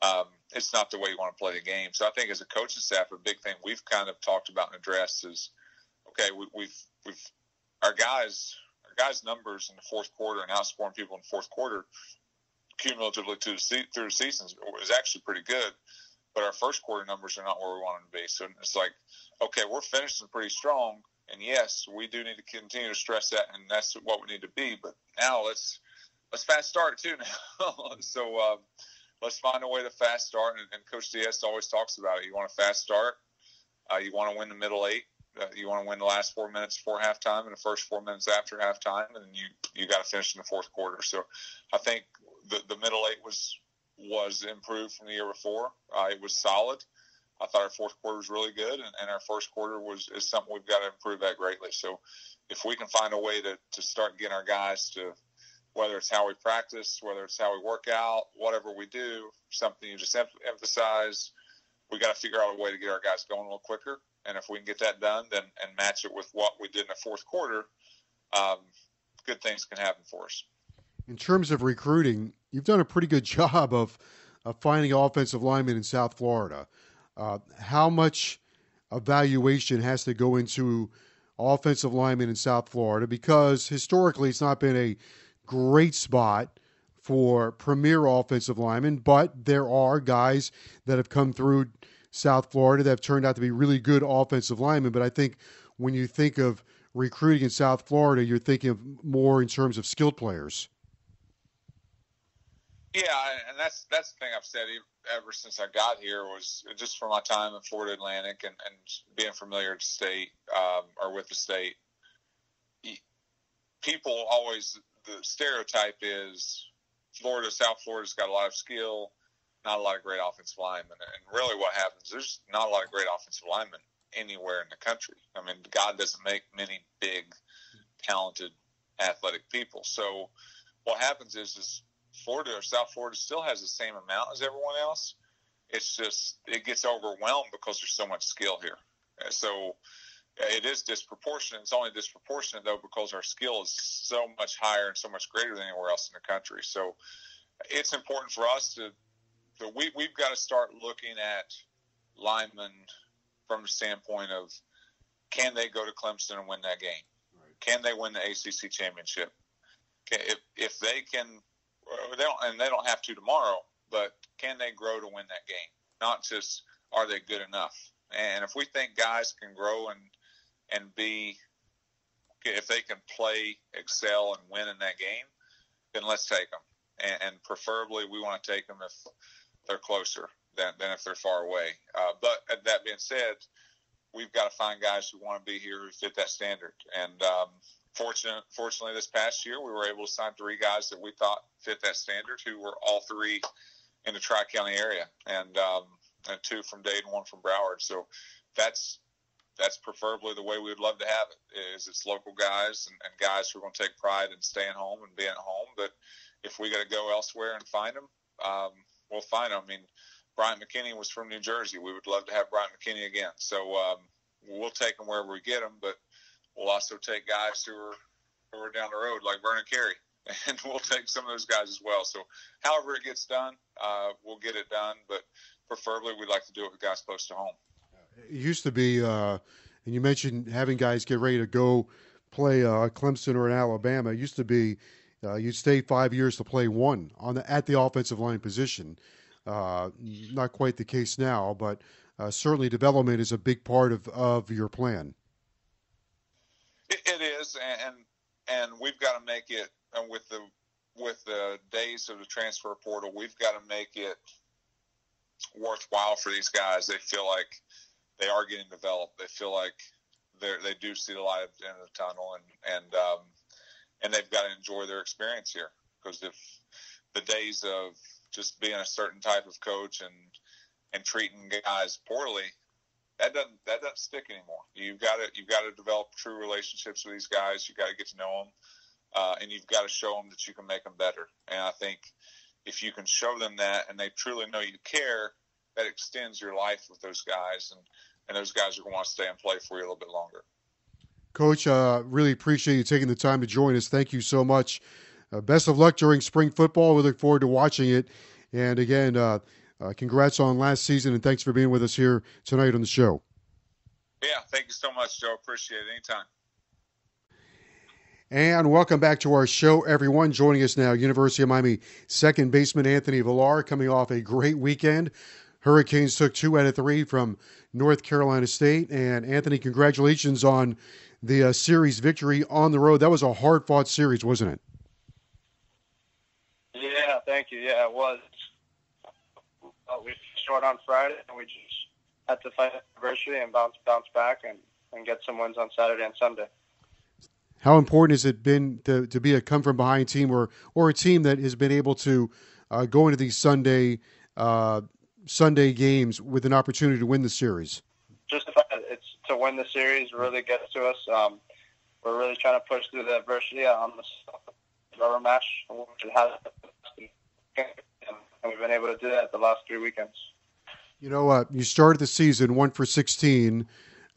Um, it's not the way you want to play the game. So I think as a coaching staff, a big thing we've kind of talked about and addressed is, okay, we, we've we've our guys our guys' numbers in the fourth quarter and outscoring people in the fourth quarter cumulatively through the, through the seasons is actually pretty good. But our first quarter numbers are not where we want them to be. So it's like, okay, we're finishing pretty strong. And yes, we do need to continue to stress that, and that's what we need to be. But now let's let's fast start too. Now, so um, let's find a way to fast start. And, and Coach Diaz always talks about it. You want to fast start. Uh, you want to win the middle eight. Uh, you want to win the last four minutes before halftime and the first four minutes after halftime, and you you got to finish in the fourth quarter. So I think the the middle eight was was improved from the year before. Uh, it was solid. I thought our fourth quarter was really good, and, and our first quarter was is something we've got to improve at greatly. So if we can find a way to, to start getting our guys to, whether it's how we practice, whether it's how we work out, whatever we do, something you just em- emphasize, we got to figure out a way to get our guys going a little quicker. And if we can get that done then and match it with what we did in the fourth quarter, um, good things can happen for us. In terms of recruiting, you've done a pretty good job of, of finding offensive linemen in South Florida. Uh, how much evaluation has to go into offensive linemen in South Florida? Because historically, it's not been a great spot for premier offensive linemen, but there are guys that have come through South Florida that have turned out to be really good offensive linemen. But I think when you think of recruiting in South Florida, you're thinking of more in terms of skilled players. Yeah, and that's that's the thing I've said ever since I got here was just from my time in Florida Atlantic and, and being familiar with the state um, or with the state. People always, the stereotype is Florida, South Florida's got a lot of skill, not a lot of great offensive linemen. And really what happens, there's not a lot of great offensive linemen anywhere in the country. I mean, God doesn't make many big, talented, athletic people. So what happens is is Florida or South Florida still has the same amount as everyone else. It's just it gets overwhelmed because there's so much skill here. So it is disproportionate. It's only disproportionate, though, because our skill is so much higher and so much greater than anywhere else in the country. So it's important for us to – we, we've got to start looking at linemen from the standpoint of can they go to Clemson and win that game? Right. Can they win the A C C championship? If, if they can – They don't, and they don't have to tomorrow, but can they grow to win that game? Not just are they good enough. And if we think guys can grow and and be, if they can play, excel, and win in that game, then let's take them. And, and preferably we want to take them if they're closer than, than if they're far away. Uh, but that being said, we've got to find guys who want to be here who fit that standard. And um, fortunate, fortunately, this past year we were able to sign three guys that we thought fit that standard, who were all three in the Tri-County area, and, um, and two from Dade and one from Broward. So that's that's preferably the way we would love to have it, is it's local guys and, and guys who are going to take pride in staying home and being at home. But if we got to go elsewhere and find them, um, we'll find them. I mean, Brian McKinney was from New Jersey. We would love to have Brian McKinney again. So um, we'll take them wherever we get them, but we'll also take guys who are, who are down the road like Vernon Carey. And we'll take some of those guys as well. So however it gets done, uh, we'll get it done. But preferably we'd like to do it with guys close to home. It used to be, uh, and you mentioned having guys get ready to go play uh, Clemson or in Alabama. It used to be uh, you'd stay five years to play one on the, at the offensive line position. Uh, not quite the case now, but uh, certainly development is a big part of, of your plan. It, it is, and and we've got to make it. And with the with the days of the transfer portal, we've got to make it worthwhile for these guys. They feel like they are getting developed. They feel like they they do see the light at the end of the tunnel, and and um, and they've got to enjoy their experience here. Because if the days of just being a certain type of coach and and treating guys poorly, that doesn't that doesn't stick anymore. You've got to you've got to develop true relationships with these guys. You've got to get to know them, uh, and you've got to show them that you can make them better. And I think if you can show them that, and they truly know you care, that extends your life with those guys, and, and those guys are going to want to stay and play for you a little bit longer. Coach, uh, really appreciate you taking the time to join us. Thank you so much. Uh, best of luck during spring football. We look forward to watching it. And again, uh, uh, congrats on last season, and thanks for being with us here tonight on the show. Yeah, thank you so much, Joe. Appreciate it. Anytime. And welcome back to our show, everyone. Joining us now, University of Miami second baseman Anthony Villar, coming off a great weekend. Hurricanes took two out of three from North Carolina State. And, Anthony, congratulations on the uh, series victory on the road. That was a hard-fought series, wasn't it? Yeah, thank you. Yeah, it was. Uh, we were short on Friday, and we just had to fight adversity and bounce bounce back and, and get some wins on Saturday and Sunday. How important has it been to, to be a come-from-behind team or or a team that has been able to uh, go into these Sunday uh, Sunday games with an opportunity to win the series? Just the fact that it's to win the series really gets to us. Um, we're really trying to push through the adversity on the rubber match. And we've been able to do that the last three weekends. You know, uh, you started the season one for sixteen,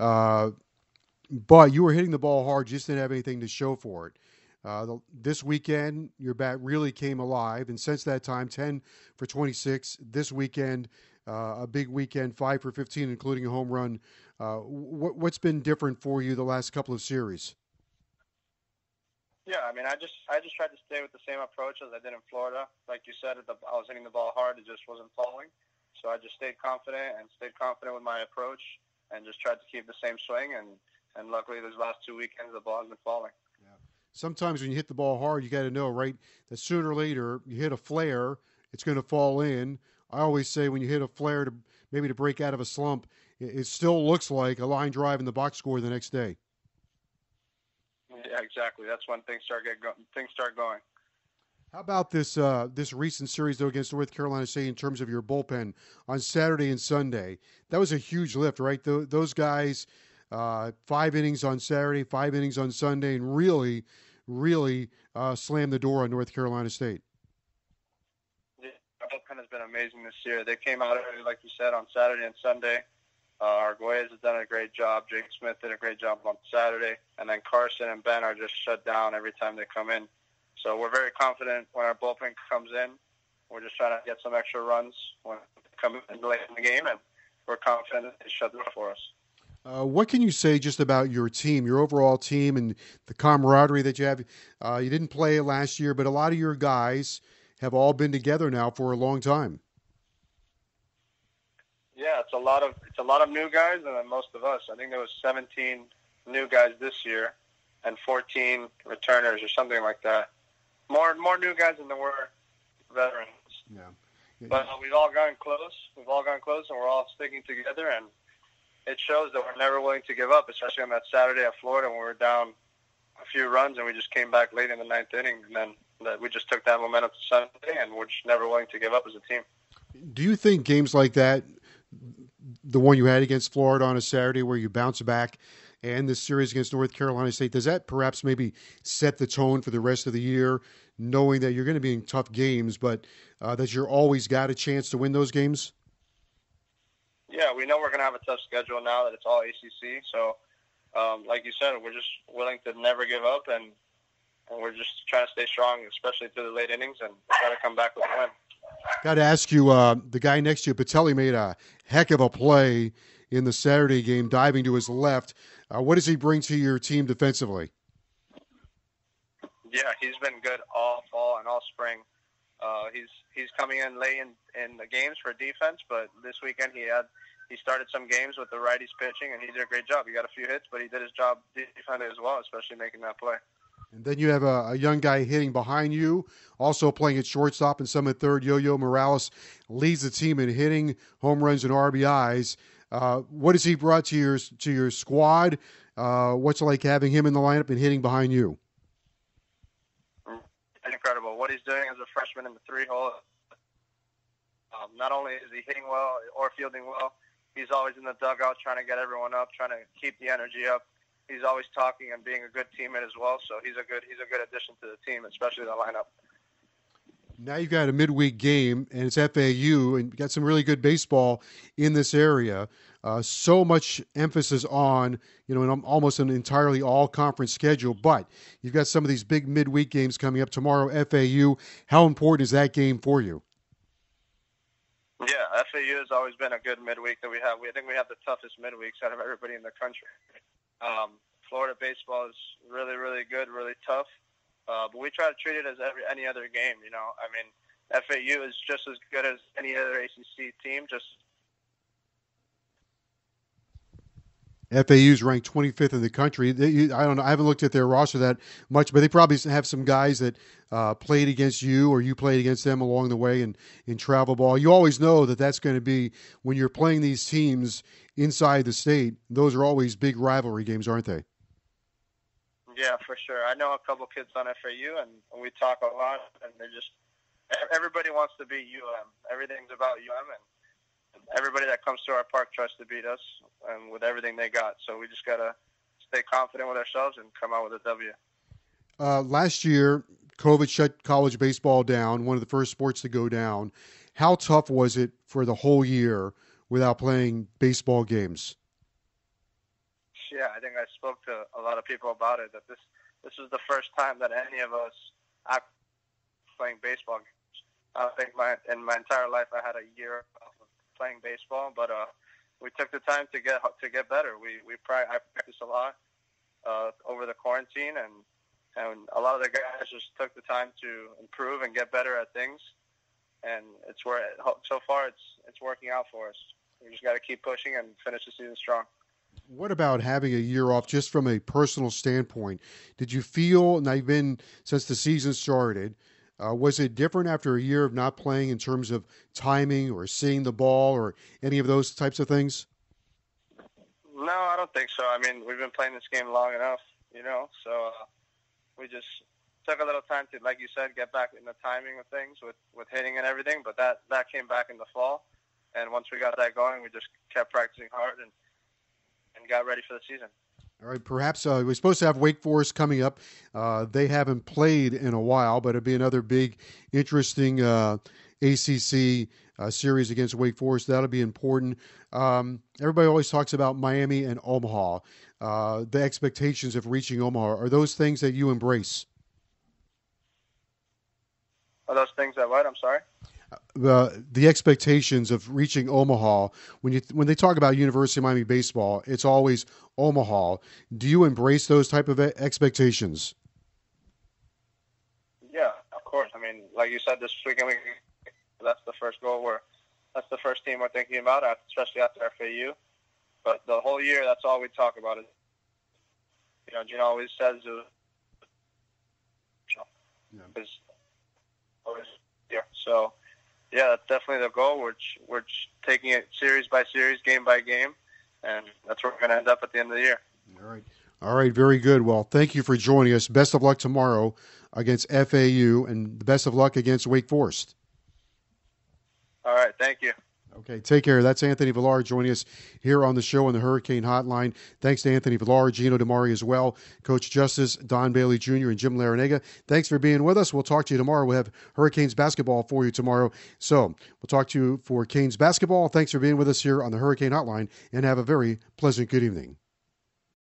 uh, but you were hitting the ball hard, just didn't have anything to show for it. Uh, the, this weekend, your bat really came alive, and since that time, ten for twenty-six. This weekend, uh, a big weekend, five for fifteen, including a home run. Uh, what, what's been different for you the last couple of series? Yeah, I mean, I just I just tried to stay with the same approach as I did in Florida. Like you said, the, I was hitting the ball hard. It just wasn't falling. So I just stayed confident and stayed confident with my approach and just tried to keep the same swing, and, and luckily those last two weekends the ball has been falling. Yeah. Sometimes when you hit the ball hard, you got to know, right, that sooner or later you hit a flare, it's going to fall in. I always say when you hit a flare to maybe to break out of a slump, it, it still looks like a line drive in the box score the next day. Yeah, exactly. That's when things start get go- things start going. How about this uh, this recent series though against North Carolina State in terms of your bullpen on Saturday and Sunday? That was a huge lift, right? Th- those guys, uh, five innings on Saturday, five innings on Sunday, and really. really uh, slammed the door on North Carolina State. Yeah, our bullpen has been amazing this year. They came out early, like you said, on Saturday and Sunday. Uh, Arguelles has done a great job. Jake Smith did a great job on Saturday. And then Carson and Ben are just shut down every time they come in. So we're very confident when our bullpen comes in. We're just trying to get some extra runs when they come in late in the game, and we're confident that they shut the door for us. Uh, what can you say just about your team, your overall team, and the camaraderie that you have? Uh, you didn't play last year, but a lot of your guys have all been together now for a long time. Yeah, it's a lot of it's a lot of new guys, and then most of us. I think there was seventeen new guys this year, and fourteen returners or something like that. More more new guys than there were veterans. Yeah, yeah. But uh, we've all gotten close. We've all gotten close, and we're all sticking together and. It shows that we're never willing to give up, especially on that Saturday at Florida when we were down a few runs and we just came back late in the ninth inning. And then that we just took that momentum to Sunday, and we're just never willing to give up as a team. Do you think games like that, the one you had against Florida on a Saturday where you bounce back and this series against North Carolina State, does that perhaps maybe set the tone for the rest of the year, knowing that you're going to be in tough games, but uh, that you're always got a chance to win those games? Yeah, we know we're going to have a tough schedule now that it's all A C C. So, um, like you said, we're just willing to never give up, and, and we're just trying to stay strong, especially through the late innings, and try to come back with a win. Got to ask you, uh, the guy next to you, Patelli, made a heck of a play in the Saturday game, diving to his left. Uh, what does he bring to your team defensively? Yeah, he's been good all fall and all spring. Uh, he's he's coming in late in, in the games for defense, but this weekend he had he started some games with the righties pitching, and he did a great job. He got a few hits, but he did his job defensively as well, especially making that play. And then you have a, a young guy hitting behind you, also playing at shortstop and some at third. Yo-Yo Morales leads the team in hitting, home runs, and R B Is. Uh, what has he brought to your to your squad? Uh, what's it like having him in the lineup and hitting behind you? what he's doing as a freshman in the three-hole. Um, not only is he hitting well or fielding well, he's always in the dugout trying to get everyone up, trying to keep the energy up. He's always talking and being a good teammate as well. So he's a good he's a good addition to the team, especially the lineup. Now you've got a midweek game, and it's F A U, and you've got some really good baseball in this area. Uh, so much emphasis on, you know, an, almost an entirely all-conference schedule, but you've got some of these big midweek games coming up tomorrow, F A U. How important is that game for you? Yeah, F A U has always been a good midweek that we have. We, I think we have the toughest midweeks out of everybody in the country. Um, Florida baseball is really, really good, really tough. Uh, but we try to treat it as every, any other game, you know. I mean, F A U is just as good as any other A C C team. Just F A U is ranked twenty-fifth in the country. They, I don't know. I haven't looked at their roster that much, but they probably have some guys that uh, played against you or you played against them along the way in, in travel ball. You always know that that's going to be when you're playing these teams inside the state. Those are always big rivalry games, aren't they? Yeah, for sure. I know a couple kids on F A U, and we talk a lot, and they just everybody wants to be U M. Everything's about U M, and everybody that comes to our park tries to beat us, and with everything they got. So we just gotta stay confident with ourselves and come out with a W. Uh, last year, COVID shut college baseball down, one of the first sports to go down. How tough was it for the whole year without playing baseball games? Yeah, I think I spoke to a lot of people about it, that this this is the first time that any of us are playing baseball games. I don't think my in my entire life I had a year of playing baseball, but uh, we took the time to get to get better. We we pra- I practiced a lot uh, over the quarantine, and and a lot of the guys just took the time to improve and get better at things. And it's where it, so far it's it's working out for us. We just got to keep pushing and finish the season strong. What about having a year off just from a personal standpoint? Did you feel, and I've been since the season started, uh, was it different after a year of not playing in terms of timing or seeing the ball or any of those types of things? No, I don't think so. I mean, we've been playing this game long enough, you know, so uh, we just took a little time to, like you said, get back in the timing of things with, with hitting and everything, but that, that came back in the fall. And once we got that going, we just kept practicing hard and and got ready for the season. All right, perhaps uh, we're supposed to have Wake Forest coming up. Uh, they haven't played in a while, but it'll be another big, interesting uh, A C C uh, series against Wake Forest. That'll be important. Um, everybody always talks about Miami and Omaha, uh, the expectations of reaching Omaha. Are those things that you embrace? Are those things that what? I'm sorry? Uh, the expectations of reaching Omaha. When you when they talk about University of Miami baseball, it's always Omaha. Do you embrace those type of expectations? Yeah, of course. I mean, like you said, this weekend, we, that's the first goal. We're, that's the first team we're thinking about, especially after F A U. But the whole year, that's all we talk about. Is, you know, Gino always says it was, yeah. it was always, yeah, so... Yeah, that's definitely the goal. We're, we're taking it series by series, game by game, and that's where we're going to end up at the end of the year. All right. All right, very good. Well, thank you for joining us. Best of luck tomorrow against F A U, and the best of luck against Wake Forest. All right, thank you. Okay, take care. That's Anthony Villar joining us here on the show on the Hurricane Hotline. Thanks to Anthony Villar, Gino DeMari as well, Coach Justice, Don Bailey Junior, and Jim Larranega. Thanks for being with us. We'll talk to you tomorrow. We'll have Hurricanes basketball for you tomorrow. So we'll talk to you for Canes basketball. Thanks for being with us here on the Hurricane Hotline, and have a very pleasant good evening.